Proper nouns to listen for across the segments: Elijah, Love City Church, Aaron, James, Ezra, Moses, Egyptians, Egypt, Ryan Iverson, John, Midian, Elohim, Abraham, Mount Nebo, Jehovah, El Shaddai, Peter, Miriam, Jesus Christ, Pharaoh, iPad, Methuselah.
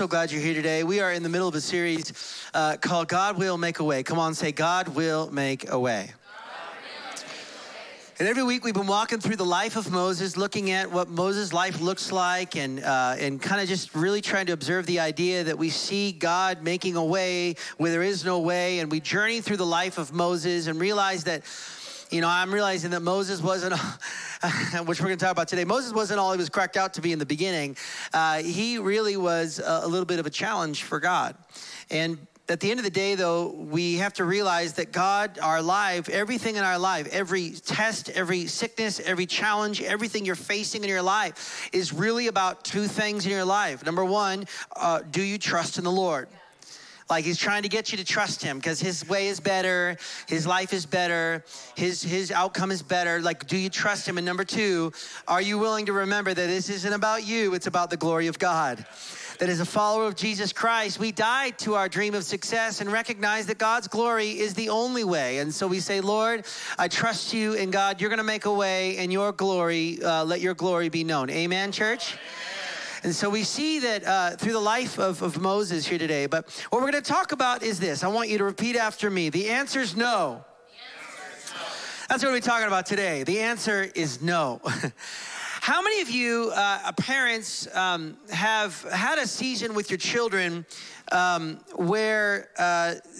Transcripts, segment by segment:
So glad you're here today. We are in the middle of a series called God Will Make a Way. Come on, say, God will make a way. And every week we've been walking through the life of Moses, looking at what Moses' life looks like and kind of just really trying to observe the idea that we see God making a way where there is no way. And we journey through the life of Moses and realize that, you know, I'm realizing that Moses wasn't, which we're going to talk about today, Moses wasn't all he was cracked out to be in the beginning. He really was a little bit of a challenge for God. And at the end of the day, though, we have to realize that God, our life, everything in our life, every test, every sickness, every challenge, everything you're facing in your life is really about two things in your life. Number one, do you trust in the Lord? Like, he's trying to get you to trust him because his way is better, his life is better, his outcome is better. Like, do you trust him? And number two, are you willing to remember that this isn't about you, it's about the glory of God? That as a follower of Jesus Christ, we died to our dream of success and recognize that God's glory is the only way. And so we say, Lord, I trust you, and God, you're going to make a way in your glory. Let your glory be known. Amen, church? Amen. And so we see that through the life of Moses here today. But what we're going to talk about is this. I want you to repeat after me. The answer is no. That's what we're talking about today. The answer is no. How many of you parents have had a season with your children where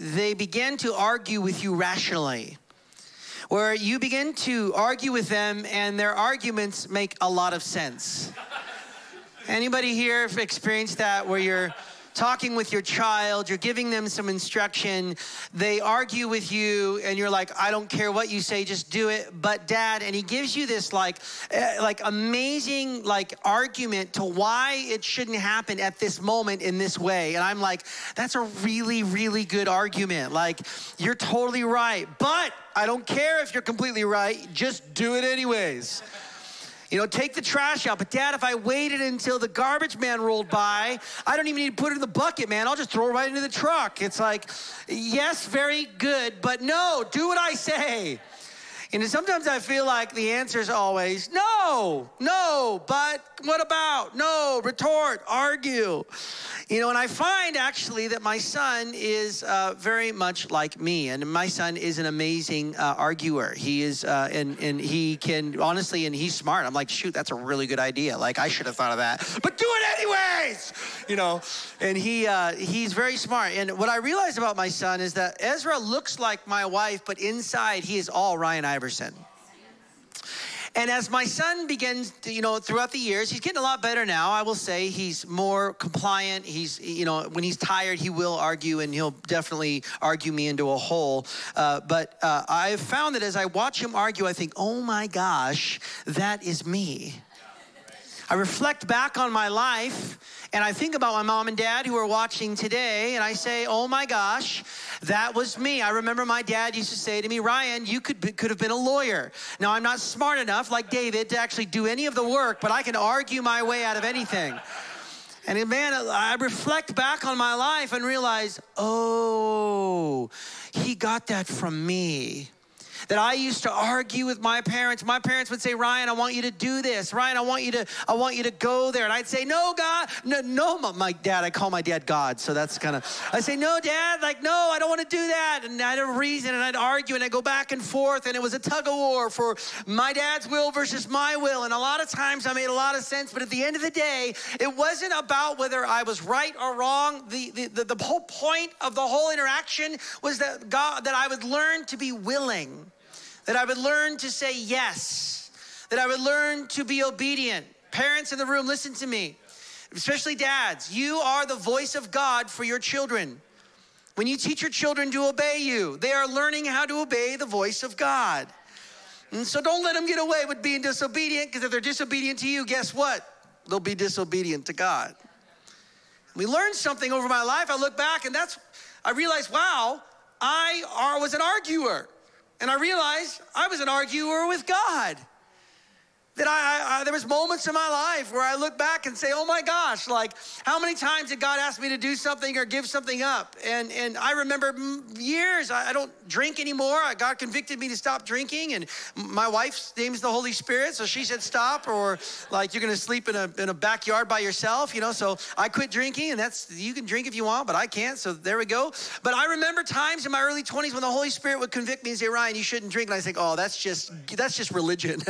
they begin to argue with you rationally? Where you begin to argue with them and their arguments make a lot of sense. Anybody here experienced that, where you're talking with your child, you're giving them some instruction, they argue with you, and you're like, I don't care what you say, just do it, but Dad, and he gives you this like amazing like argument to why it shouldn't happen at this moment in this way, and I'm like, that's a really, really good argument. Like, you're totally right, but I don't care if you're completely right, just do it anyways. You know, take the trash out. But Dad, if I waited until the garbage man rolled by, I don't even need to put it in the bucket, man. I'll just throw it right into the truck. It's like, yes, very good, but no, do what I say. And sometimes I feel like the answer is always, no, but what about? No, retort, argue. You know, and I find actually that my son is very much like me. And my son is an amazing arguer. He is, and he can, honestly, and he's smart. I'm like, shoot, that's a really good idea. Like, I should have thought of that. But do it anyways, you know. And he's very smart. And what I realized about my son is that Ezra looks like my wife, but inside he is all Ryan Iverson. And as my son begins to, you know, throughout the years, he's getting a lot better now. I will say he's more compliant. He's, you know, when he's tired, he will argue, and he'll definitely argue me into a hole. But I've found that as I watch him argue, I think, oh my gosh, that is me. I reflect back on my life, and I think about my mom and dad who are watching today, and I say, oh my gosh, that was me. I remember my dad used to say to me, Ryan, you could have been a lawyer. Now, I'm not smart enough, like David, to actually do any of the work, but I can argue my way out of anything. And man, I reflect back on my life and realize, oh, he got that from me. That I used to argue with my parents. My parents would say, Ryan, I want you to do this. Ryan, I want you to go there. And I'd say, no, God. No, my dad. I call my dad God. So that's kind of, I say, no, Dad. Like, no, I don't want to do that. And I had a reason. And I'd argue. And I'd go back and forth. And it was a tug of war for my dad's will versus my will. And a lot of times I made a lot of sense. But at the end of the day, it wasn't about whether I was right or wrong. The whole point of the whole interaction was that God, that I would learn to be willing. That I would learn to say yes, that I would learn to be obedient. Parents in the room, listen to me, especially dads. You are the voice of God for your children. When you teach your children to obey you, they are learning how to obey the voice of God. And so don't let them get away with being disobedient, because if they're disobedient to you, guess what? They'll be disobedient to God. We learned something over my life. I look back and I realized, wow, I was an arguer. And I realized I was an arguer with God. that there was moments in my life where I look back and say, oh my gosh, like how many times did God ask me to do something or give something up? And I remember years, I don't drink anymore. God convicted me to stop drinking, and my wife's name is the Holy Spirit, so she said stop, or like you're gonna sleep in a backyard by yourself, you know? So I quit drinking, and that's, you can drink if you want, but I can't, so there we go. But I remember times in my early 20s when the Holy Spirit would convict me and say, Ryan, you shouldn't drink. And I think, oh, that's just religion.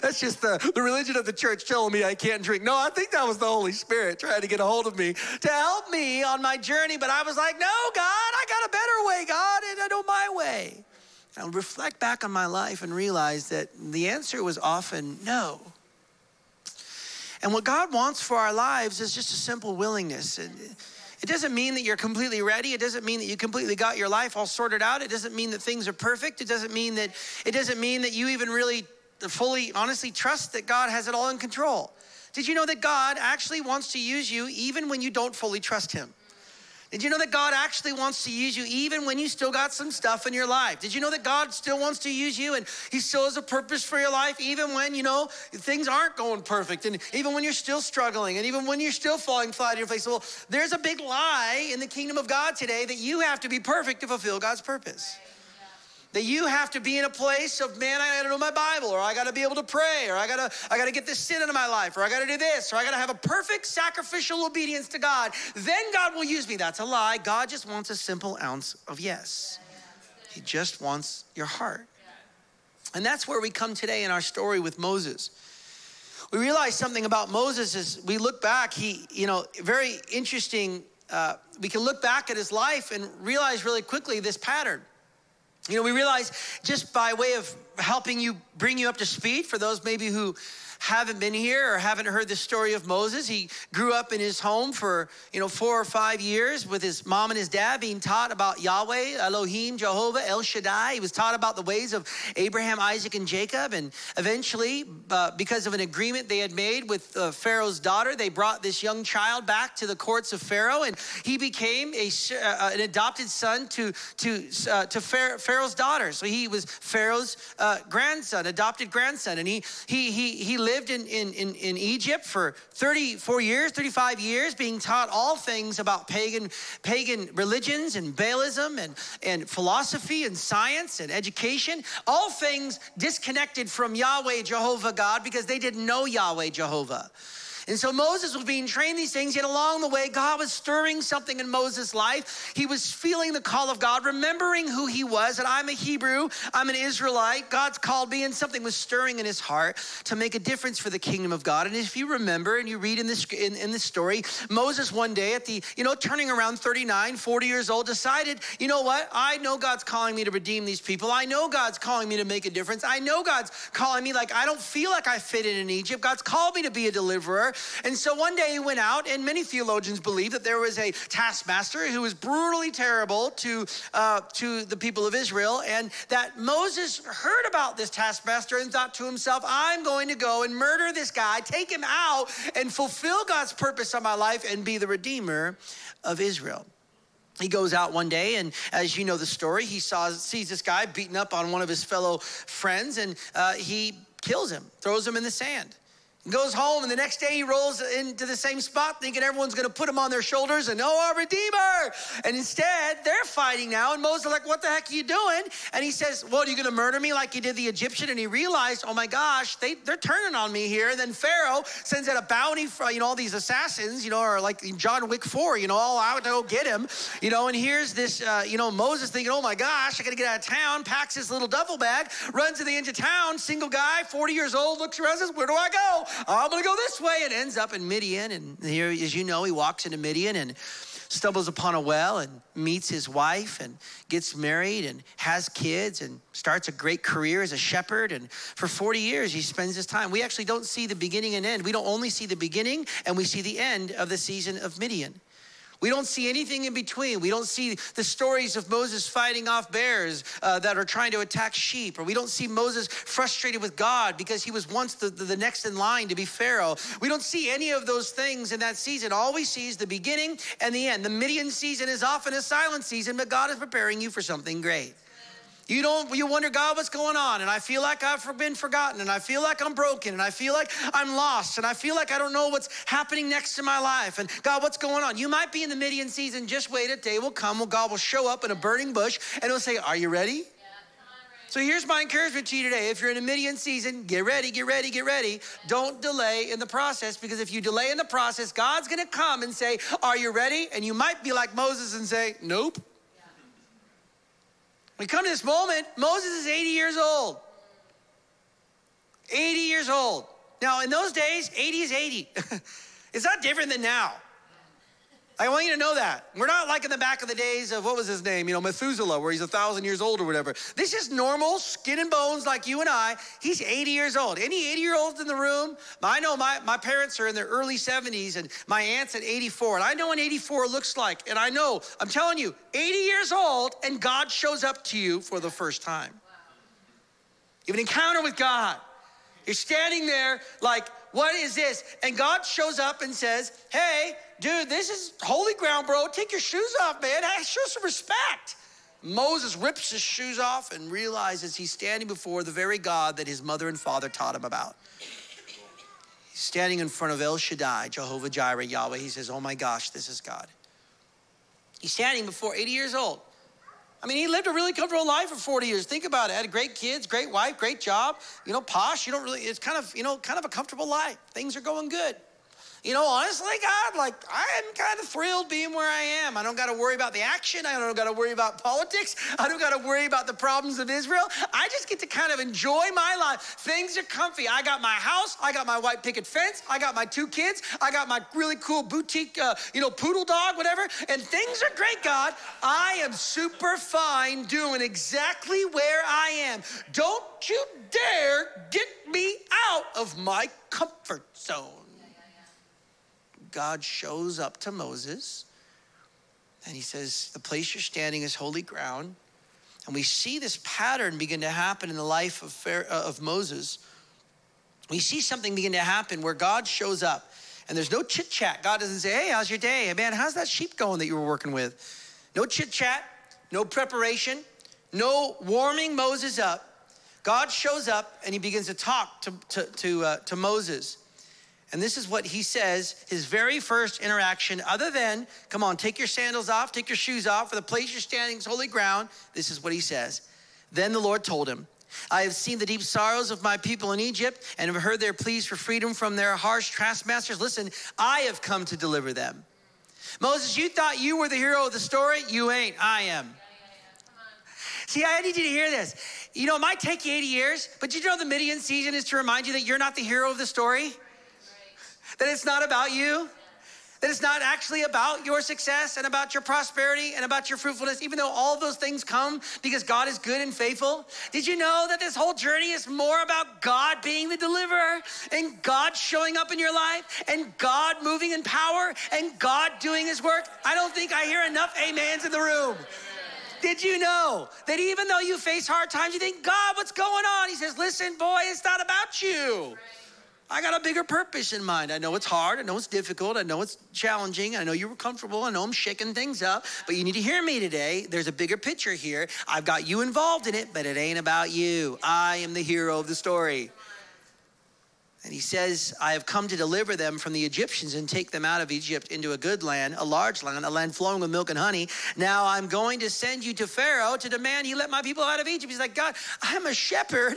That's just the religion of the church telling me I can't drink. No, I think that was the Holy Spirit trying to get a hold of me to help me on my journey. But I was like, no, God, I got a better way, God, and I know my way. And I'll reflect back on my life and realize that the answer was often no. And what God wants for our lives is just a simple willingness. It doesn't mean that you're completely ready. It doesn't mean that you completely got your life all sorted out. It doesn't mean that things are perfect. It doesn't mean that you even really fully, honestly trust that God has it all in control. Did you know that God actually wants to use you even when you don't fully trust him? Did you know that God actually wants to use you even when you still got some stuff in your life? Did you know that God still wants to use you and he still has a purpose for your life even when, you know, things aren't going perfect, and even when you're still struggling, and even when you're still falling flat in your face? Well, there's a big lie in the kingdom of God today that you have to be perfect to fulfill God's purpose. That you have to be in a place of, man, I gotta know my Bible, or I gotta be able to pray, or I gotta get this sin out of my life, or I gotta do this, or I gotta have a perfect sacrificial obedience to God. Then God will use me. That's a lie. God just wants a simple ounce of yes. He just wants your heart. And that's where we come today in our story with Moses. We realize something about Moses as we look back. He, you know, very interesting. We can look back at his life and realize really quickly this pattern. You know, we realize, just by way of helping you, bring you up to speed, for those maybe who haven't been here or haven't heard the story of Moses, he grew up in his home for, 4 or 5 years with his mom and his dad, being taught about Yahweh, Elohim, Jehovah, El Shaddai. He was taught about the ways of Abraham, Isaac, and Jacob. And eventually, because of an agreement they had made with Pharaoh's daughter, they brought this young child back to the courts of Pharaoh, and he became an adopted son to Pharaoh's daughter. So he was Pharaoh's adopted grandson, and he lived in Egypt for 35 years, being taught all things about pagan religions and Baalism and philosophy and science and education, all things disconnected from Yahweh, Jehovah God, because they didn't know Yahweh, Jehovah. And so Moses was being trained these things, yet along the way, God was stirring something in Moses' life. He was feeling the call of God, remembering who he was, that I'm a Hebrew, I'm an Israelite, God's called me, and something was stirring in his heart to make a difference for the kingdom of God. And if you remember, and you read in this story, Moses one day at the, turning around 39, 40 years old, decided, you know what? I know God's calling me to redeem these people. I know God's calling me to make a difference. I know God's calling me, like, I don't feel like I fit in Egypt. God's called me to be a deliverer. And so one day he went out, and many theologians believe that there was a taskmaster who was brutally terrible to the people of Israel, and that Moses heard about this taskmaster and thought to himself, I'm going to go and murder this guy, take him out, and fulfill God's purpose on my life and be the redeemer of Israel. He goes out one day, and as you know the story, he sees this guy beaten up on one of his fellow friends, and he kills him, throws him in the sand. Goes home, and the next day he rolls into the same spot thinking everyone's going to put him on their shoulders and, oh, our Redeemer. And instead, they're fighting now, and Moses is like, what the heck are you doing? And he says, well, are you going to murder me like you did the Egyptian? And he realized, oh my gosh, they're turning on me here. And then Pharaoh sends out a bounty for, all these assassins, or like John Wick 4, all out to go get him, and here's this, Moses thinking, oh my gosh, I got to get out of town, packs his little duffel bag, runs to the end of town, single guy, 40 years old, looks around and says, where do I go? I'm gonna go this way, and ends up in Midian. And here, as you know, he walks into Midian and stumbles upon a well and meets his wife and gets married and has kids and starts a great career as a shepherd. And for 40 years, he spends his time. We actually don't see the beginning and end. We don't only see the beginning, and we see the end of the season of Midian. We don't see anything in between. We don't see the stories of Moses fighting off bears that are trying to attack sheep, or we don't see Moses frustrated with God because he was once the next in line to be Pharaoh. We don't see any of those things in that season. All we see is the beginning and the end. The Midian season is often a silent season, but God is preparing you for something great. You wonder, God, what's going on? And I feel like I've been forgotten, and I feel like I'm broken, and I feel like I'm lost, and I feel like I don't know what's happening next in my life. And God, what's going on? You might be in the Midian season. Just wait, a day will come when God will show up in a burning bush, and he'll say, are you ready? So here's my encouragement to you today. If you're in a Midian season, get ready. Don't delay in the process, because if you delay in the process, God's gonna come and say, are you ready? And you might be like Moses and say, nope. Yeah. We come to this moment, Moses is 80 years old. 80 years old. Now in those days, 80 is 80. It's not different than now. I want you to know that. We're not like in the back of the days of, what was his name? Methuselah, where he's 1,000 years old or whatever. This is normal, skin and bones like you and I. He's 80 years old. Any 80-year-olds in the room? I know my parents are in their early 70s, and my aunt's at 84, and I know what 84 looks like. And I know, I'm telling you, 80 years old, and God shows up to you for the first time. Wow. You have an encounter with God. You're standing there like, what is this? And God shows up and says, hey, dude, this is holy ground, bro. Take your shoes off, man. Show some respect. Moses rips his shoes off and realizes he's standing before the very God that his mother and father taught him about. He's standing in front of El Shaddai, Jehovah Jireh, Yahweh. He says, oh my gosh, this is God. He's standing before 80 years old. I mean, he lived a really comfortable life for 40 years. Think about it. Had great kids, great wife, great job. Posh. It's kind of a comfortable life. Things are going good. Honestly, God, I'm kind of thrilled being where I am. I don't got to worry about the action. I don't got to worry about politics. I don't got to worry about the problems of Israel. I just get to kind of enjoy my life. Things are comfy. I got my house. I got my white picket fence. I got my 2 kids. I got my really cool boutique, poodle dog, whatever. And things are great, God. I am super fine doing exactly where I am. Don't you dare get me out of my comfort zone. God shows up to Moses and he says, the place you're standing is holy ground. And we see this pattern begin to happen in the life of Moses. We see something begin to happen where God shows up and there's no chit chat. God doesn't say, hey, how's your day? Hey, man, how's that sheep going that you were working with? No chit chat, no preparation, no warming Moses up. God shows up and he begins to talk to Moses. And this is what he says, his very first interaction, other than, come on, take your sandals off, take your shoes off, for the place you're standing is holy ground. This is what he says. Then the Lord told him, I have seen the deep sorrows of my people in Egypt and have heard their pleas for freedom from their harsh taskmasters. Listen, I have come to deliver them. Moses, you thought you were the hero of the story? You ain't, I am. See, I need you to hear this. It might take you 80 years, but you know the Midian season is to remind you that you're not the hero of the story? That it's not about you, that it's not actually about your success and about your prosperity and about your fruitfulness, even though all those things come because God is good and faithful. Did you know that this whole journey is more about God being the deliverer and God showing up in your life and God moving in power and God doing his work? I don't think I hear enough amens in the room. Did you know that even though you face hard times, you think, God, what's going on? He says, listen, boy, it's not about you. I got a bigger purpose in mind. I know it's hard. I know it's difficult. I know it's challenging. I know you were comfortable. I know I'm shaking things up, but you need to hear me today. There's a bigger picture here. I've got you involved in it, but it ain't about you. I am the hero of the story. And he says, I have come to deliver them from the Egyptians and take them out of Egypt into a good land, a large land, a land flowing with milk and honey. Now I'm going to send you to Pharaoh to demand he let my people out of Egypt. He's like, God, I'm a shepherd.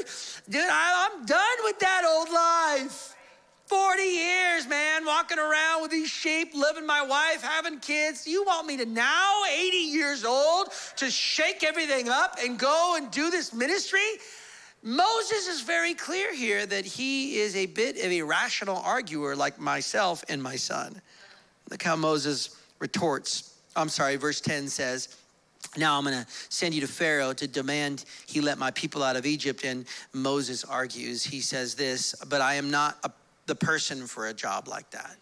Dude, I'm done with that old life. 40 years, man, walking around with these sheep, living my wife, having kids. You want me to now, 80 years old, to shake everything up and go and do this ministry? Moses is very clear here that he is a bit of a rational arguer like myself and my son. Look how Moses retorts. Verse 10 says, now I'm gonna send you to Pharaoh to demand he let my people out of Egypt. And Moses argues, he says this, but I am not the person for a job like that.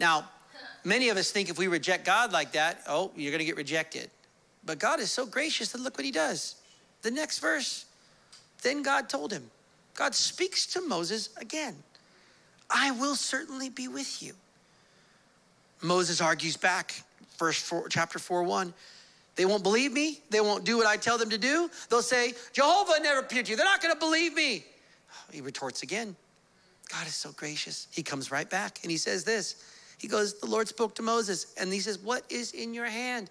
Now, many of us think if we reject God like that, oh, you're gonna get rejected. But God is so gracious that look what he does. The next verse, then God told him, God speaks to Moses again. I will certainly be with you. Moses argues back, chapter 4:1. They won't believe me. They won't do what I tell them to do. They'll say, Jehovah never appeared to you. They're not going to believe me. He retorts again. God is so gracious. He comes right back and he says this. He goes, the Lord spoke to Moses and he says, what is in your hand?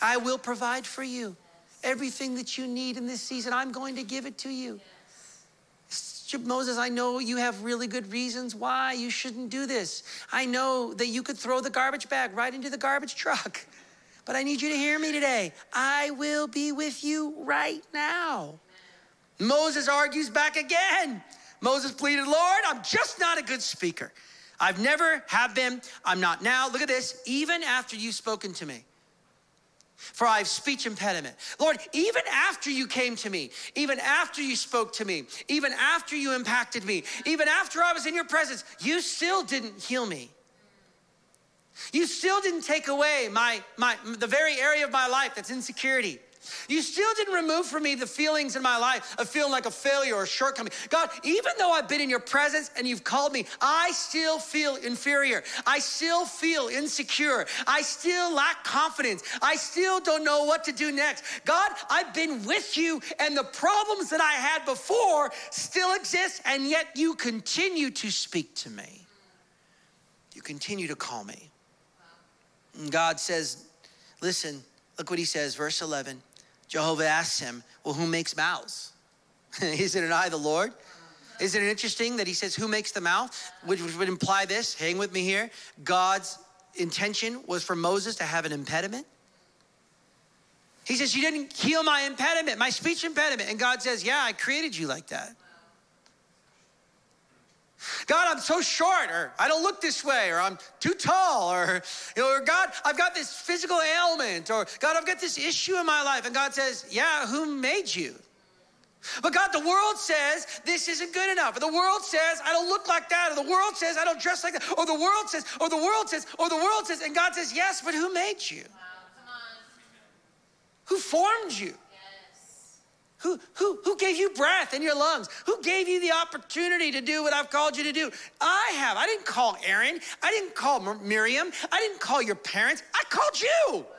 I will provide for you. Everything that you need in this season, I'm going to give it to you. Moses, I know you have really good reasons why you shouldn't do this. I know that you could throw the garbage bag right into the garbage truck. But I need you to hear me today. I will be with you right now. Moses argues back again. Moses pleaded, Lord, I'm just not a good speaker. I've never have been. I'm not now. Look at this. Even after you've spoken to me. For I have speech impediment. Lord, even after you came to me, even after you spoke to me, even after you impacted me, even after I was in your presence, you still didn't heal me. You still didn't take away the very area of my life that's insecurity. You still didn't remove from me the feelings in my life of feeling like a failure or a shortcoming. God, even though I've been in your presence and you've called me, I still feel inferior. I still feel insecure. I still lack confidence. I still don't know what to do next. God, I've been with you and the problems that I had before still exist, and yet you continue to speak to me. You continue to call me. And God says, listen, look what he says, verse 11. Jehovah asks him, well, who makes mouths? Isn't it I, the Lord? Isn't it interesting that he says, who makes the mouth? Which would imply this, hang with me here. God's intention was for Moses to have an impediment. He says, you didn't heal my impediment, my speech impediment. And God says, yeah, I created you like that. God, I'm so short, or I don't look this way, or I'm too tall, or, or God, I've got this physical ailment, or God, I've got this issue in my life. And God says, yeah, who made you? But God, the world says this isn't good enough. Or the world says I don't look like that. Or the world says I don't dress like that. Or the world says, or the world says, or the world says. And God says, yes, but who made you? Wow, come on. Who formed you? Who gave you breath in your lungs? Who gave you the opportunity to do what I've called you to do? I have. I didn't call Aaron. I didn't call Miriam. I didn't call your parents. I called you. And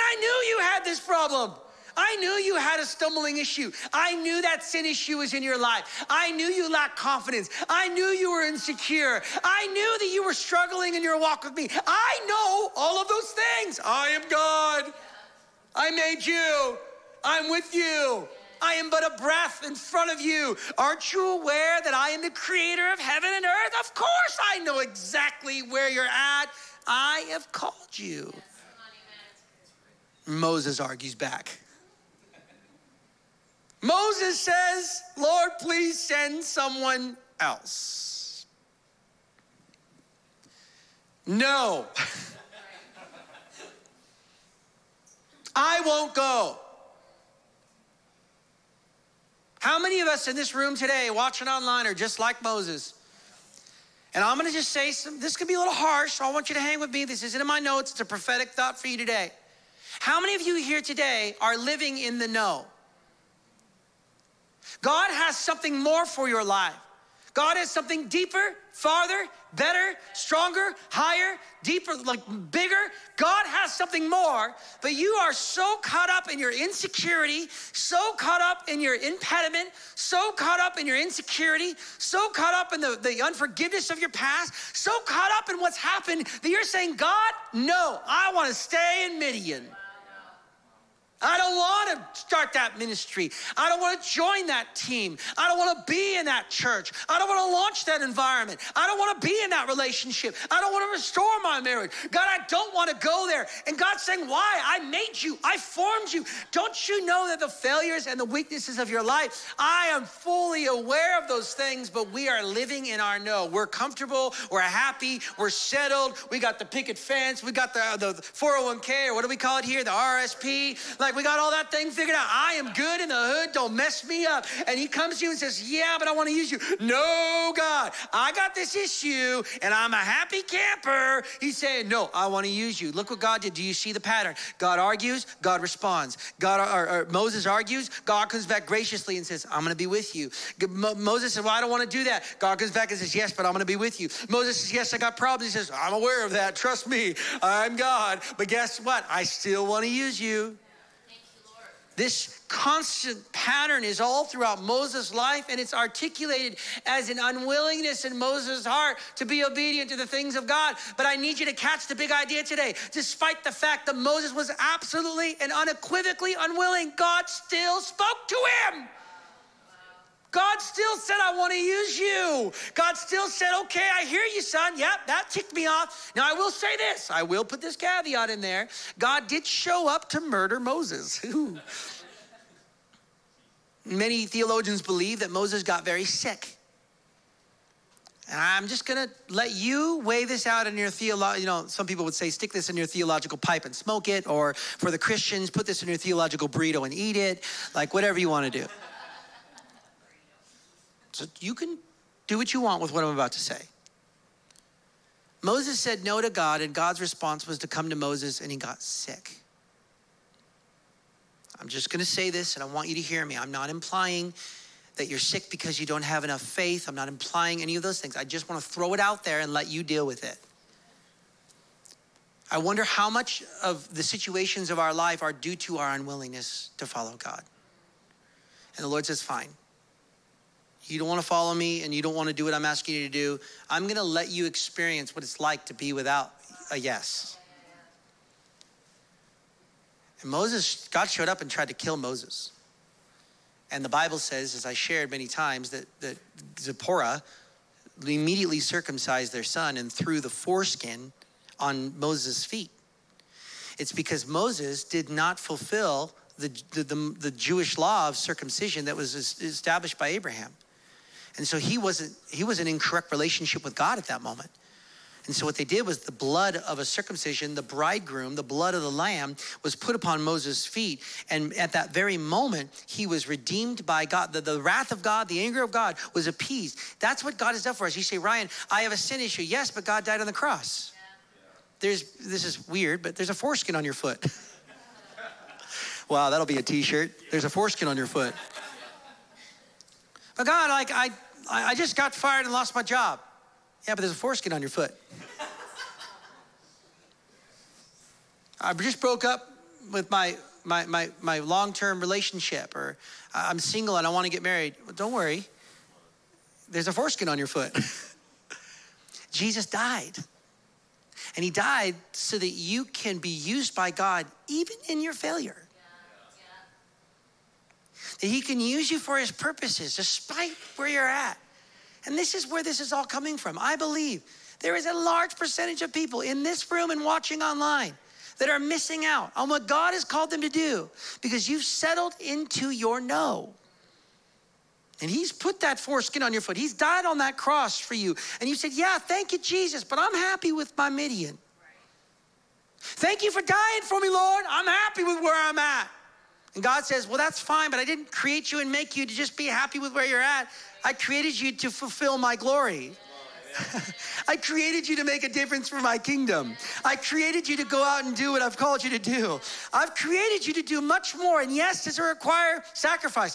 I knew you had this problem. I knew you had a stumbling issue. I knew that sin issue was in your life. I knew you lacked confidence. I knew you were insecure. I knew that you were struggling in your walk with me. I know all of those things. I am God. I made you. I'm with you. I am but a breath in front of you. Aren't you aware that I am the creator of heaven and earth? Of course I know exactly where you're at. I have called you. Yes, Moses argues back. Moses says, Lord, please send someone else. No. I won't go. How many of us in this room today watching online are just like Moses? And I'm going to just say some, this could be a little harsh, so I want you to hang with me. This isn't in my notes. It's a prophetic thought for you today. How many of you here today are living in the no? God has something more for your life. God has something deeper, farther, better, stronger, higher, deeper, like bigger. God has something more, but you are so caught up in your insecurity, so caught up in your impediment, so caught up in your insecurity, so caught up in the unforgiveness of your past, so caught up in what's happened that you're saying, God, no, I want to stay in Midian. I don't want to start that ministry. I don't want to join that team. I don't want to be in that church. I don't want to launch that environment. I don't want to be in that relationship. I don't want to restore my marriage. God, I don't want to go there. And God's saying, why? I made you. I formed you. Don't you know that the failures and the weaknesses of your life, I am fully aware of those things, but we are living in our no. We're comfortable. We're happy. We're settled. We got the picket fence. We got the 401k, or what do we call it here? The RSP. Like, we got all that thing figured out. I am good in the hood. Don't mess me up. And he comes to you and says, yeah, but I want to use you. No, God, I got this issue and I'm a happy camper. He's saying, no, I want to use you. Look what God did. Do you see the pattern? God argues, God responds. Moses argues, God comes back graciously and says, I'm going to be with you. Moses says, well, I don't want to do that. God comes back and says, yes, but I'm going to be with you. Moses says, yes, I got problems. He says, I'm aware of that. Trust me, I'm God. But guess what? I still want to use you. Thank you, Lord. This constant pattern is all throughout Moses' life, and it's articulated as an unwillingness in Moses' heart to be obedient to the things of God. But I need you to catch the big idea today. Despite the fact that Moses was absolutely and unequivocally unwilling, God still spoke to him. God still said, I want to use you. God still said, okay, I hear you, son. Yep, that ticked me off. Now, I will say this. I will put this caveat in there. God did show up to murder Moses. Many theologians believe that Moses got very sick. And I'm just going to let you weigh this out in your theological, some people would say, stick this in your theological pipe and smoke it. Or for the Christians, put this in your theological burrito and eat it. Like, whatever you want to do. So you can do what you want with what I'm about to say. Moses said no to God, and God's response was to come to Moses, and he got sick. I'm just going to say this, and I want you to hear me. I'm not implying that you're sick because you don't have enough faith. I'm not implying any of those things. I just want to throw it out there and let you deal with it. I wonder how much of the situations of our life are due to our unwillingness to follow God. And the Lord says, fine. You don't want to follow me and you don't want to do what I'm asking you to do. I'm going to let you experience what it's like to be without a yes. And Moses, God showed up and tried to kill Moses. And the Bible says, as I shared many times, that Zipporah immediately circumcised their son and threw the foreskin on Moses' feet. It's because Moses did not fulfill the Jewish law of circumcision that was established by Abraham. And so he was in incorrect relationship with God at that moment. And so what they did was the blood of a circumcision, the bridegroom, the blood of the lamb was put upon Moses' feet. And at that very moment, he was redeemed by God. The wrath of God, the anger of God was appeased. That's what God has done for us. You say, Ryan, I have a sin issue. Yes, but God died on the cross. Yeah. This is weird, but there's a foreskin on your foot. Wow, that'll be a t-shirt. There's a foreskin on your foot. But God, like, I just got fired and lost my job. Yeah, but there's a foreskin on your foot. I just broke up with my long-term relationship, or I'm single and I want to get married. Well, don't worry. There's a foreskin on your foot. Jesus died. And he died so that you can be used by God even in your failure. That he can use you for his purposes despite where you're at. And this is where this is all coming from. I believe there is a large percentage of people in this room and watching online that are missing out on what God has called them to do because you've settled into your no. And he's put that foreskin on your foot. He's died on that cross for you. And you said, yeah, thank you, Jesus, but I'm happy with my Midian. Right. Thank you for dying for me, Lord. I'm happy with where I'm at. And God says, well, that's fine, but I didn't create you and make you to just be happy with where you're at. I created you to fulfill my glory. I created you to make a difference for my kingdom. I created you to go out and do what I've called you to do. I've created you to do much more. And yes, does it require sacrifice?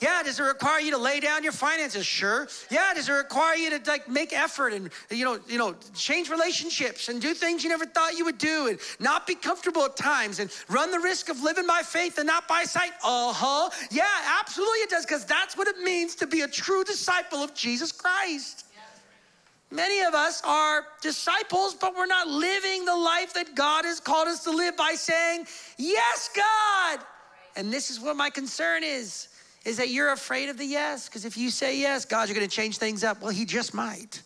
Yeah, does it require you to lay down your finances? Sure. Yeah, does it require you to make effort and change relationships and do things you never thought you would do and not be comfortable at times and run the risk of living by faith and not by sight? Yeah, absolutely it does, because that's what it means to be a true disciple of Jesus Christ. Many of us are disciples, but we're not living the life that God has called us to live by saying, yes, God. And this is what my concern is that you're afraid of the yes. Because if you say yes, God, you're going to change things up. Well, he just might.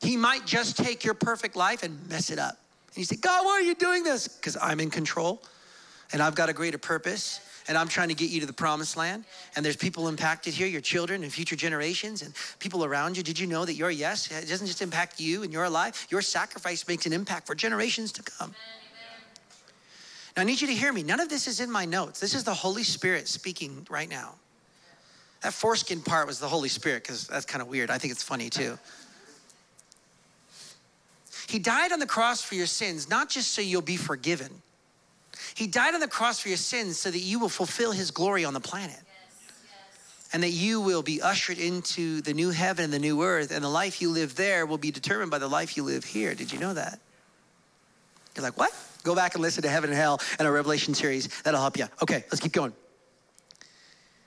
He might just take your perfect life and mess it up. And you say, God, why are you doing this? Because I'm in control and I've got a greater purpose. And I'm trying to get you to the promised land. And there's people impacted here, your children and future generations and people around you. Did you know that your yes, it doesn't just impact you and your life. Your sacrifice makes an impact for generations to come. Amen. Now, I need you to hear me. None of this is in my notes. This is the Holy Spirit speaking right now. That foreskin part was the Holy Spirit, because that's kind of weird. I think it's funny too. He died on the cross for your sins, not just so you'll be forgiven. He died on the cross for your sins so that you will fulfill his glory on the planet. And that you will be ushered into the new heaven and the new earth, and the life you live there will be determined by the life you live here. Did you know that? You're like, what? Go back and listen to Heaven and Hell and our Revelation series. That'll help you. Okay, let's keep going.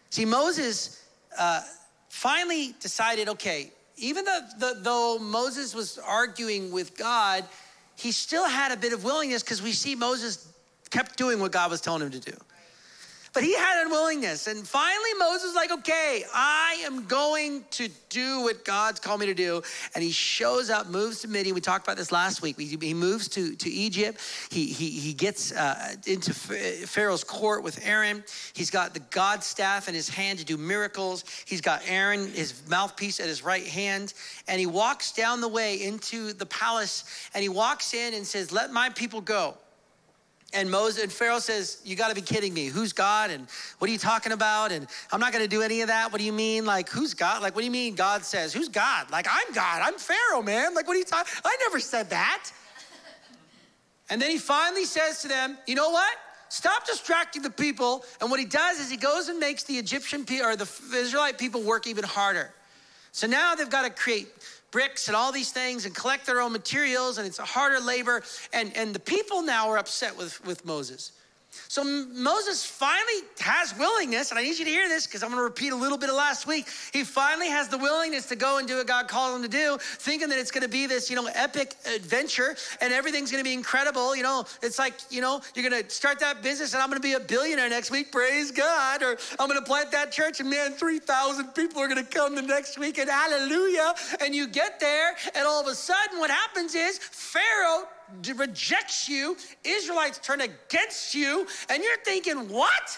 See, Moses finally decided, okay, even though Moses was arguing with God, he still had a bit of willingness, because we see Moses kept doing what God was telling him to do. But he had unwillingness. And finally, Moses was like, okay, I am going to do what God's called me to do. And he shows up, moves to Midian. We talked about this last week. He moves to Egypt. He gets into Pharaoh's court with Aaron. He's got the God staff in his hand to do miracles. He's got Aaron, his mouthpiece, at his right hand. And he walks down the way into the palace. And he walks in and says, let my people go. And Moses and Pharaoh says, you gotta be kidding me. Who's God? And what are you talking about? And I'm not gonna do any of that. What do you mean? Like, who's God? Like, what do you mean God says? Who's God? Like, I'm God. I'm Pharaoh, man. Like, what are you talking? I never said that. And then he finally says to them, you know what? Stop distracting the people. And what he does is he goes and makes the Egyptian people, or the Israelite people, work even harder. So now they've gotta create bricks and all these things and collect their own materials, and it's a harder labor. And the people now are upset with Moses. So Moses finally has willingness, and I need you to hear this because I'm gonna repeat a little bit of last week. He finally has the willingness to go and do what God called him to do, thinking that it's gonna be this, epic adventure, and everything's gonna be incredible. It's like, you're gonna start that business and I'm gonna be a billionaire next week, praise God, or I'm gonna plant that church and 3,000 people are gonna come the next week, and hallelujah. And you get there, and all of a sudden what happens is Pharaoh rejects you, Israelites turn against you, and you're thinking, what?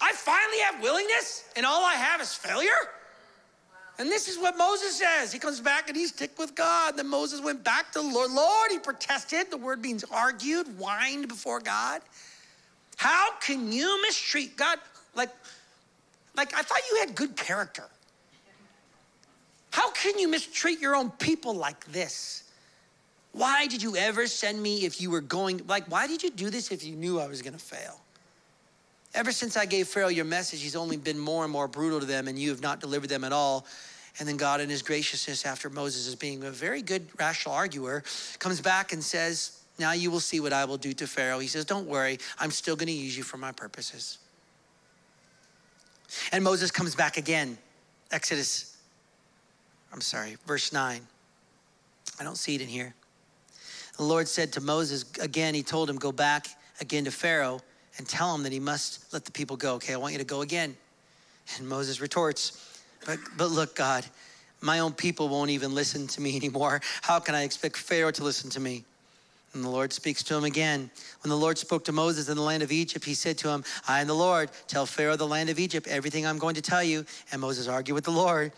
I finally have willingness, and all I have is failure? Wow. And this is what Moses says. He comes back and he's ticked with God. And then Moses went back to the Lord. Lord, he protested. The word means argued, whined before God. How can you mistreat God? Like I thought you had good character. How can you mistreat your own people like this? Why did you ever send me if you were going, why did you do this if you knew I was gonna fail? Ever since I gave Pharaoh your message, he's only been more and more brutal to them, and you have not delivered them at all. And then God, in his graciousness, after Moses is being a very good rational arguer, comes back and says, now you will see what I will do to Pharaoh. He says, don't worry, I'm still gonna use you for my purposes. And Moses comes back again. Verse 9. I don't see it in here. The Lord said to Moses again, he told him, go back again to Pharaoh and tell him that he must let the people go. Okay, I want you to go again. And Moses retorts, but look, God, my own people won't even listen to me anymore. How can I expect Pharaoh to listen to me? And the Lord speaks to him again. When the Lord spoke to Moses in the land of Egypt, he said to him, I am the Lord. Tell Pharaoh, the land of Egypt, everything I'm going to tell you. And Moses argued with the Lord.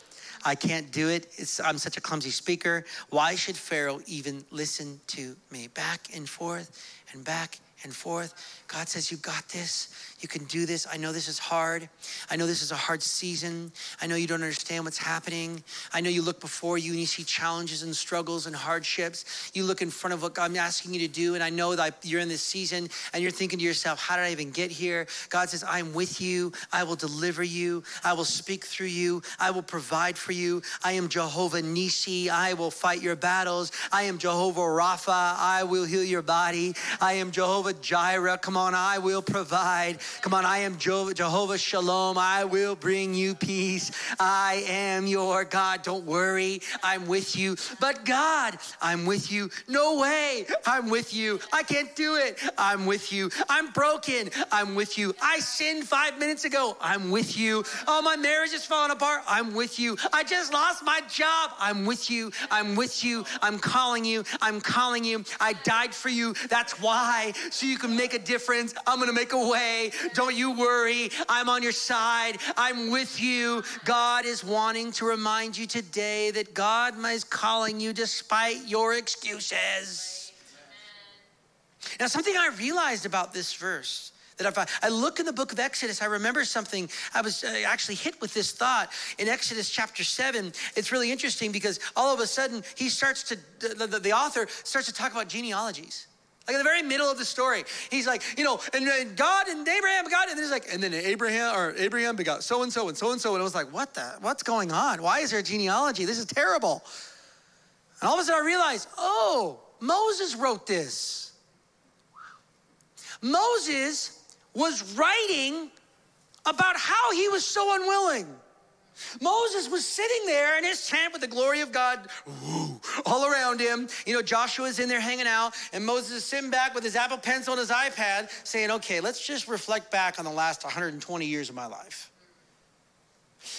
I can't do it. I'm such a clumsy speaker. Why should Pharaoh even listen to me? Back and forth and back and forth. God says, you got this. You can do this. I know this is hard. I know this is a hard season. I know you don't understand what's happening. I know you look before you and you see challenges and struggles and hardships. You look in front of what I'm asking you to do, and I know that you're in this season and you're thinking to yourself, how did I even get here? God says, I'm with you. I will deliver you. I will speak through you. I will provide for you. I am Jehovah Nissi. I will fight your battles. I am Jehovah Rapha. I will heal your body. I am Jehovah Jireh. Come on, I will provide. Come on, I am Jehovah Shalom. I will bring you peace. I am your God. Don't worry, I'm with you. But God, I'm with you. No way, I'm with you. I can't do it. I'm with you. I'm broken. I'm with you. I sinned 5 minutes ago. I'm with you. Oh, my marriage is falling apart. I'm with you. I just lost my job. I'm with you. I'm with you. I'm calling you. I'm calling you. I died for you. That's why. So you can make a difference. I'm gonna make a way. Don't you worry. I'm on your side. I'm with you. God is wanting to remind you today that God is calling you despite your excuses. Now, something I realized about this verse, that if I look in the book of Exodus, I remember something. I was actually hit with this thought in Exodus chapter 7. It's really interesting because all of a sudden, the author starts to talk about genealogies. Like in the very middle of the story, he's like, and God and Abraham begot, and then he's like, and then Abraham begot so-and-so and so-and-so. And I was like, what's going on? Why is there a genealogy? This is terrible. And all of a sudden I realized, oh, Moses wrote this. Moses was writing about how he was so unwilling. Moses was sitting there in his tent with the glory of God all around him. Joshua's in there hanging out, and Moses is sitting back with his Apple Pencil and his iPad saying, okay, let's just reflect back on the last 120 years of my life.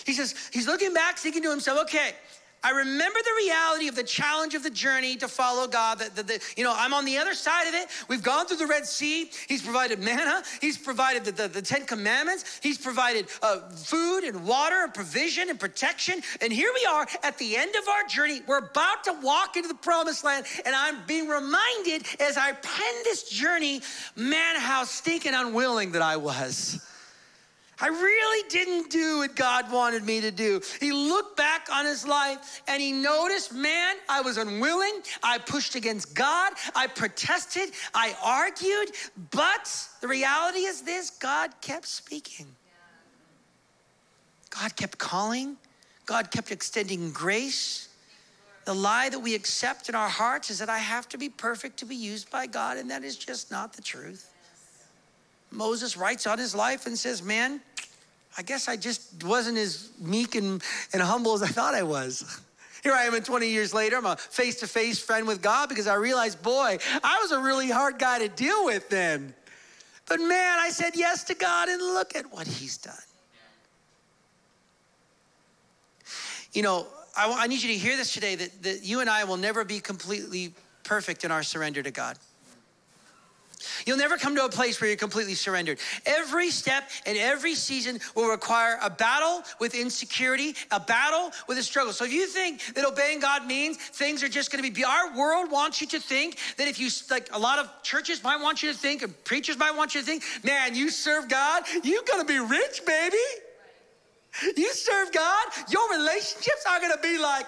He says, he's looking back, thinking to himself, okay, I remember the reality of the challenge of the journey to follow God. I'm on the other side of it. We've gone through the Red Sea. He's provided manna. He's provided the 10 commandments. He's provided food and water and provision and protection. And here we are at the end of our journey. We're about to walk into the promised land. And I'm being reminded as I pen this journey, man, how stinking unwilling that I was. I really didn't do what God wanted me to do. He looked back on his life and he noticed, man, I was unwilling. I pushed against God. I protested. I argued. But the reality is this, God kept speaking. God kept calling. God kept extending grace. The lie that we accept in our hearts is that I have to be perfect to be used by God, and that is just not the truth. Moses writes out his life and says, man, I guess I just wasn't as meek and humble as I thought I was. Here I am, and 20 years later, I'm a face-to-face friend with God because I realized, boy, I was a really hard guy to deal with then. But man, I said yes to God, and look at what he's done. I need you to hear this today, that you and I will never be completely perfect in our surrender to God. You'll never come to a place where you're completely surrendered. Every step and every season will require a battle with insecurity, a battle with a struggle. So if you think that obeying God means things are just going to be, our world wants you to think that if you, like a lot of churches might want you to think, and preachers might want you to think, man, you serve God, you're going to be rich, baby. You serve God, your relationships are going to be like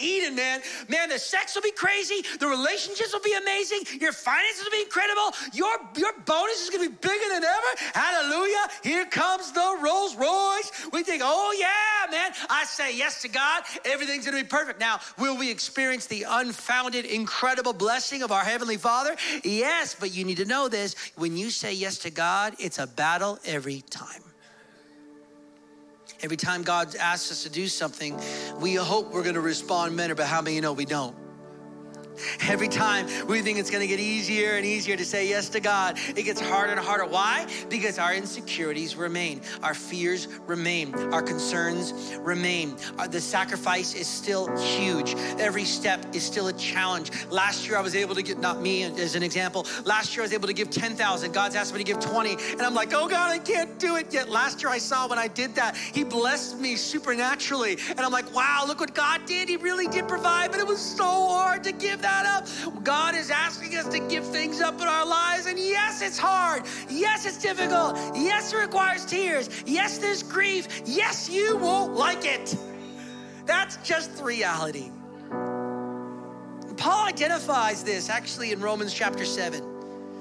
Eden, man. Man, the sex will be crazy. The relationships will be amazing. Your finances will be incredible. Your bonus is going to be bigger than ever. Hallelujah. Here comes the Rolls Royce. We think, oh, yeah, man. I say yes to God. Everything's going to be perfect. Now, will we experience the unfounded, incredible blessing of our Heavenly Father? Yes, but you need to know this. When you say yes to God, it's a battle every time. Every time God asks us to do something, we hope we're going to respond better, but how many know we don't? Every time we think it's going to get easier and easier to say yes to God, it gets harder and harder. Why? Because our insecurities remain. Our fears remain. Our concerns remain. The sacrifice is still huge. Every step is still a challenge. Last year I was able to get, not me as an example, last year I was able to give 10,000. God's asked me to give 20. And I'm like, oh God, I can't do it yet. Last year I saw when I did that, he blessed me supernaturally. And I'm like, wow, look what God did. He really did provide, but it was so hard to give that up. God is asking us to give things up in our lives, and yes, it's hard. Yes, it's difficult. Yes, it requires tears. Yes, there's grief. Yes, you won't like it. That's just the reality. Paul identifies this actually in Romans chapter 7,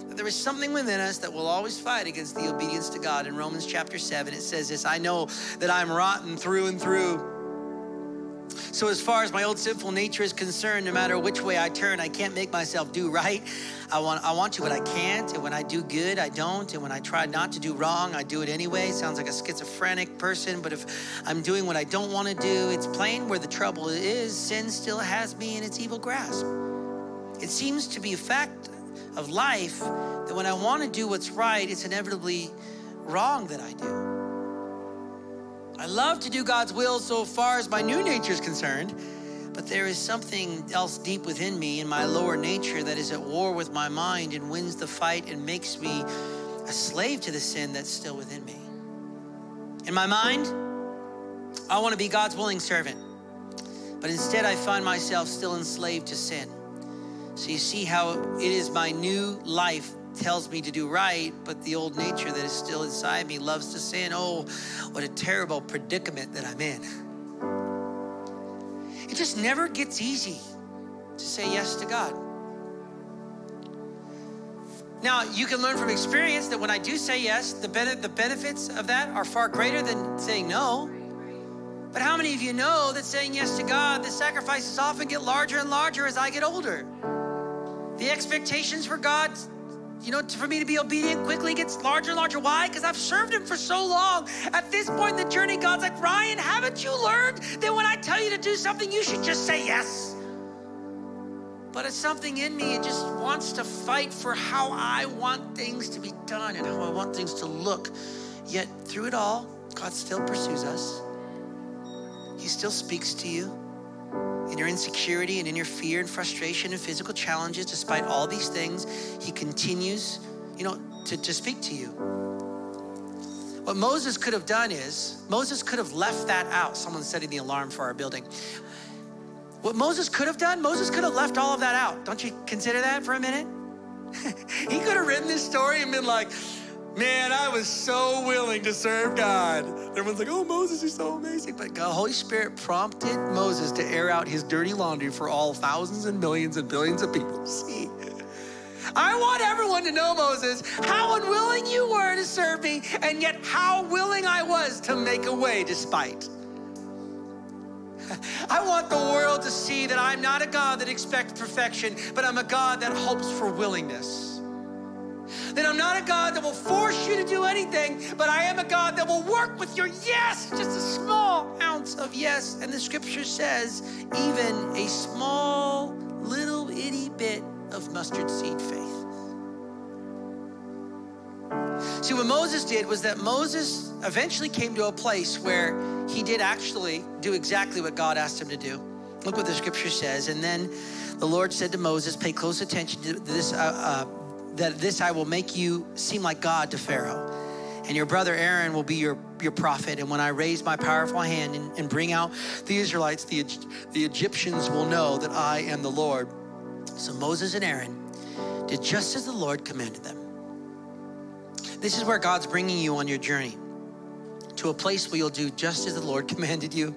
that there is something within us that will always fight against the obedience to God. In Romans chapter 7, it says this, I know that I'm rotten through and through. So as far as my old sinful nature is concerned, no matter which way I turn, I can't make myself do right. I want to, but I can't. And when I do good, I don't. And when I try not to do wrong, I do it anyway. Sounds like a schizophrenic person, but if I'm doing what I don't want to do, it's plain where the trouble is. Sin still has me in its evil grasp. It seems to be a fact of life that when I want to do what's right, it's inevitably wrong that I do. I love to do God's will so far as my new nature is concerned, but there is something else deep within me in my lower nature that is at war with my mind and wins the fight and makes me a slave to the sin that's still within me. In my mind, I want to be God's willing servant, but instead I find myself still enslaved to sin. So you see how it is my new life tells me to do right, but the old nature that is still inside me loves to sin. Oh, what a terrible predicament that I'm in. It just never gets easy to say yes to God. Now, you can learn from experience that when I do say yes, the benefits of that are far greater than saying no. But how many of you know that saying yes to God, the sacrifices often get larger and larger as I get older? The expectations for God, for me to be obedient quickly gets larger and larger. Why? Because I've served him for so long. At this point in the journey, God's like, Ryan, haven't you learned that when I tell you to do something, you should just say yes? But it's something in me, it just wants to fight for how I want things to be done and how I want things to look. Yet through it all, God still pursues us. He still speaks to you in your insecurity and in your fear and frustration and physical challenges. Despite all these things, he continues, to speak to you. What Moses could have done is, Moses could have left that out. Someone's setting the alarm for our building. What Moses could have done, Moses could have left all of that out. Don't you consider that for a minute? He could have written this story and been like, man, I was so willing to serve God. Everyone's like, oh, Moses, is so amazing. But the Holy Spirit prompted Moses to air out his dirty laundry for all thousands and billions of people. See, I want everyone to know, Moses, how unwilling you were to serve me, and yet how willing I was to make a way despite. I want the world to see that I'm not a God that expects perfection, but I'm a God that hopes for willingness. That I'm not a God that will force you to do anything, but I am a God that will work with your yes, just a small ounce of yes. And the scripture says, even a small, little itty bit of mustard seed faith. See, what Moses did was that Moses eventually came to a place where he did actually do exactly what God asked him to do. Look what the scripture says. And then the Lord said to Moses, pay close attention to this, that I will make you seem like God to Pharaoh, and your brother Aaron will be your prophet. And when I raise my powerful hand and bring out the Israelites, the Egyptians will know that I am the Lord. So Moses and Aaron did just as the Lord commanded them. This is where God's bringing you on your journey, to a place where you'll do just as the Lord commanded you.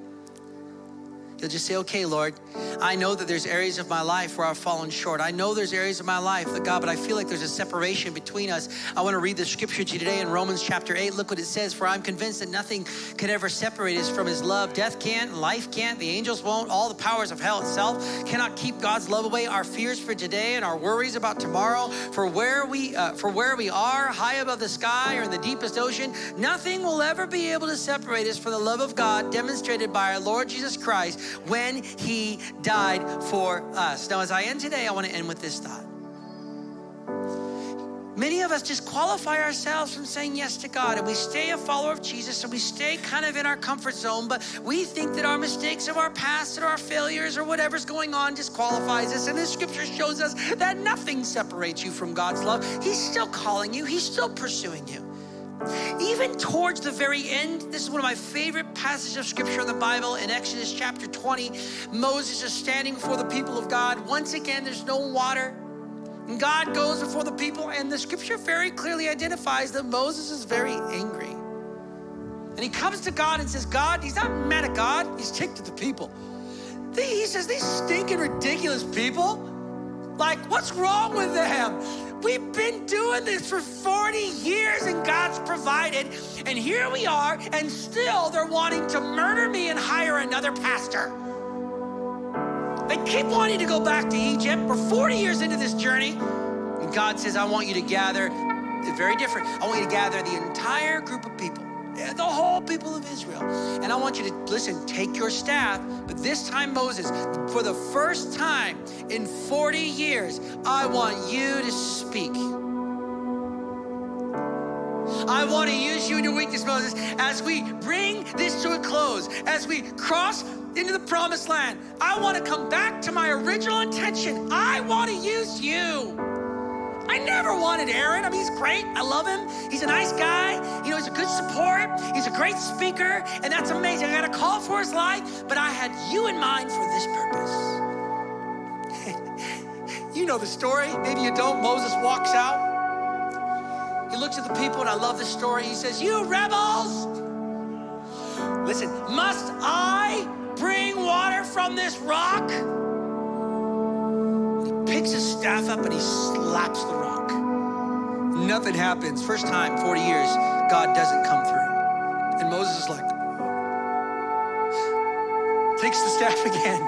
You'll just say, okay, Lord, I know that there's areas of my life where I've fallen short. I know there's areas of my life that, God, but I feel like there's a separation between us. I want to read the scripture to you today in Romans chapter 8. Look what it says. For I'm convinced that nothing can ever separate us from his love. Death can't, life can't, the angels won't. All the powers of hell itself cannot keep God's love away. Our fears for today and our worries about tomorrow, for where we are, high above the sky or in the deepest ocean, nothing will ever be able to separate us from the love of God demonstrated by our Lord Jesus Christ when he died for us. Now, as I end today, I want to end with this thought. Many of us just qualify ourselves from saying yes to God, and we stay a follower of Jesus, and we stay kind of in our comfort zone, but we think that our mistakes of our past or our failures or whatever's going on disqualifies us. And this scripture shows us that nothing separates you from God's love. He's still calling you. He's still pursuing you. Even towards the very end, this is one of my favorite passages of scripture in the Bible. In Exodus chapter 20, Moses is standing before the people of God. Once again, there's no water. And God goes before the people, and the scripture very clearly identifies that Moses is very angry. And he comes to God and says, God, he's not mad at God, he's ticked at the people. He says, these stinking ridiculous people, like, what's wrong with them? We've been doing this for 40 years and God's provided, and here we are, and still they're wanting to murder me and hire another pastor. They keep wanting to go back to Egypt. We're 40 years into this journey, and God says, I want you to gather, very different, I want you to gather the entire group of people, the whole people of Israel. And I want you to, listen, take your staff, but this time, Moses, for the first time in 40 years, I want you to speak. I want to use you in your weakness, Moses, as we bring this to a close, as we cross into the promised land. I want to come back to my original intention. I want to use you. I never wanted Aaron. I mean, he's great. I love him. He's a nice guy. He's a good support. He's a great speaker, and that's amazing. I got a call for his life, but I had you in mind for this purpose. You know the story. Maybe you don't. Moses walks out. He looks at the people, and I love this story. He says, "You rebels, listen, must I bring water from this rock?" He picks his staff up, and he slaps the rock. Nothing happens. First time, 40 years, God doesn't come through. And Moses is like, takes the staff again,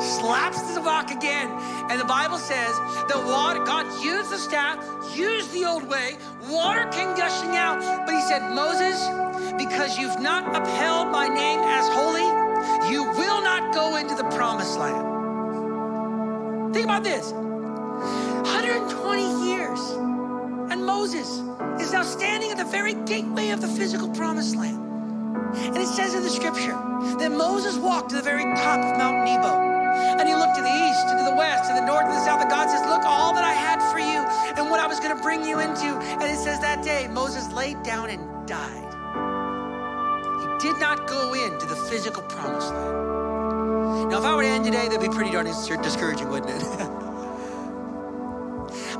slaps the rock again. And the Bible says that water, God used the staff, used the old way, water came gushing out. But he said, "Moses, because you've not upheld my name as holy, you will not go into the promised land." Think about this, 120 years. And Moses is now standing at the very gateway of the physical promised land. And it says in the scripture that Moses walked to the very top of Mount Nebo. And he looked to the east, and to the west, and the north, and the south. And God says, "Look, all that I had for you and what I was going to bring you into." And it says that day, Moses laid down and died. He did not go into the physical promised land. Now, if I were to end today, that'd be pretty darn discouraging, wouldn't it?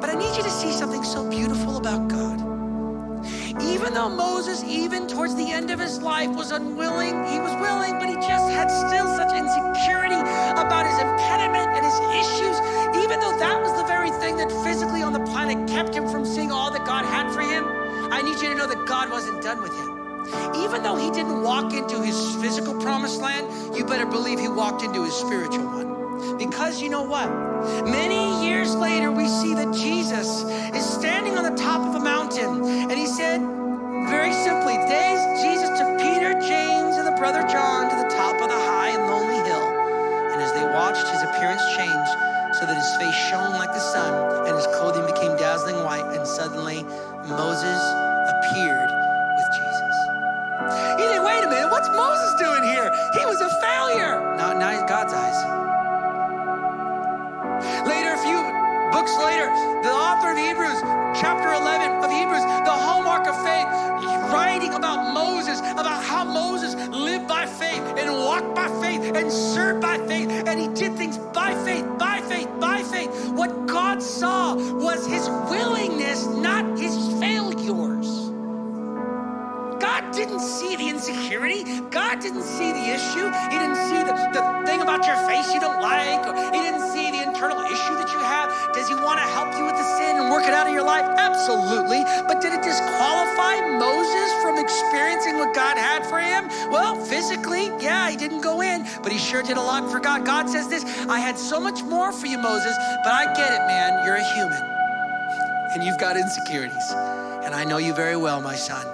But I need you to see something so beautiful about God. Even though Moses, even towards the end of his life, was unwilling, he was willing, but he just had still such insecurity about his impediment and his issues, even though that was the very thing that physically on the planet kept him from seeing all that God had for him, I need you to know that God wasn't done with him. Even though he didn't walk into his physical promised land, you better believe he walked into his spiritual one. Because you know what? Many years later, we see that Jesus is standing on the top of a mountain, and he said, very simply, Jesus took Peter, James, and the brother John to the top of the high and lonely hill, and as they watched, his appearance changed so that his face shone like the sun, and his clothing became dazzling white, and suddenly Moses appeared with Jesus. He didn't, wait a minute, what's Moses doing here? He was a failure. Not in God's eyes. Later, a few books later, the author of Hebrews, chapter 11 of Hebrews, the hallmark of faith, writing about Moses, about how Moses lived by faith and walked by faith and served by faith, and he did things by faith, by faith, by faith. What God saw was his willingness, not his failures. God didn't see the insecurity. God didn't see the issue. He didn't see the thing about your face you don't like, or he didn't see the internal issue that you have. Does he want to help you with the sin and work it out in your life? Absolutely. But did it disqualify Moses from experiencing what God had for him? Well, physically, yeah, he didn't go in, but he sure did a lot for God. God says this, "I had so much more for you, Moses, but I get it, man. You're a human, and you've got insecurities, and I know you very well, my son.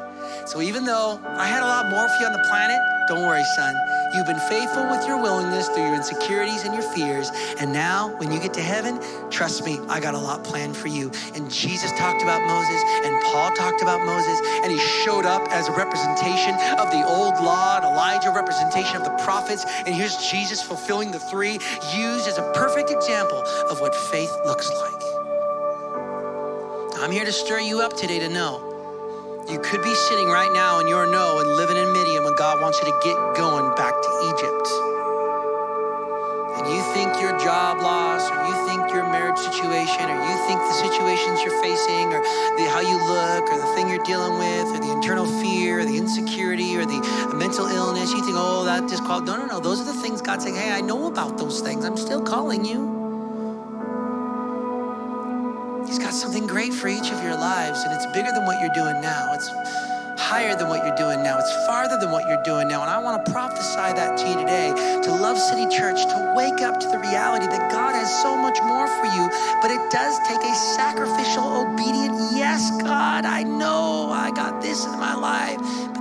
So even though I had a lot more for you on the planet, don't worry, son. You've been faithful with your willingness through your insecurities and your fears. And now when you get to heaven, trust me, I got a lot planned for you." And Jesus talked about Moses, and Paul talked about Moses, and he showed up as a representation of the old law, and Elijah, representation of the prophets. And here's Jesus fulfilling the three, used as a perfect example of what faith looks like. I'm here to stir you up today to know you could be sitting right now in your no and living in Midian when God wants you to get going back to Egypt. And you think your job loss, or you think your marriage situation, or you think the situations you're facing, or how you look, or the thing you're dealing with, or the internal fear, or the insecurity, or the mental illness, you think, oh, that just called. No. Those are the things God's saying, hey, I know about those things. I'm still calling you. He's got something great for each of your lives, and it's bigger than what you're doing now. It's higher than what you're doing now. It's farther than what you're doing now. And I want to prophesy that to you today, to Love City Church, to wake up to the reality that God has so much more for you, but it does take a sacrificial, obedient, yes, God, I know I got this in my life,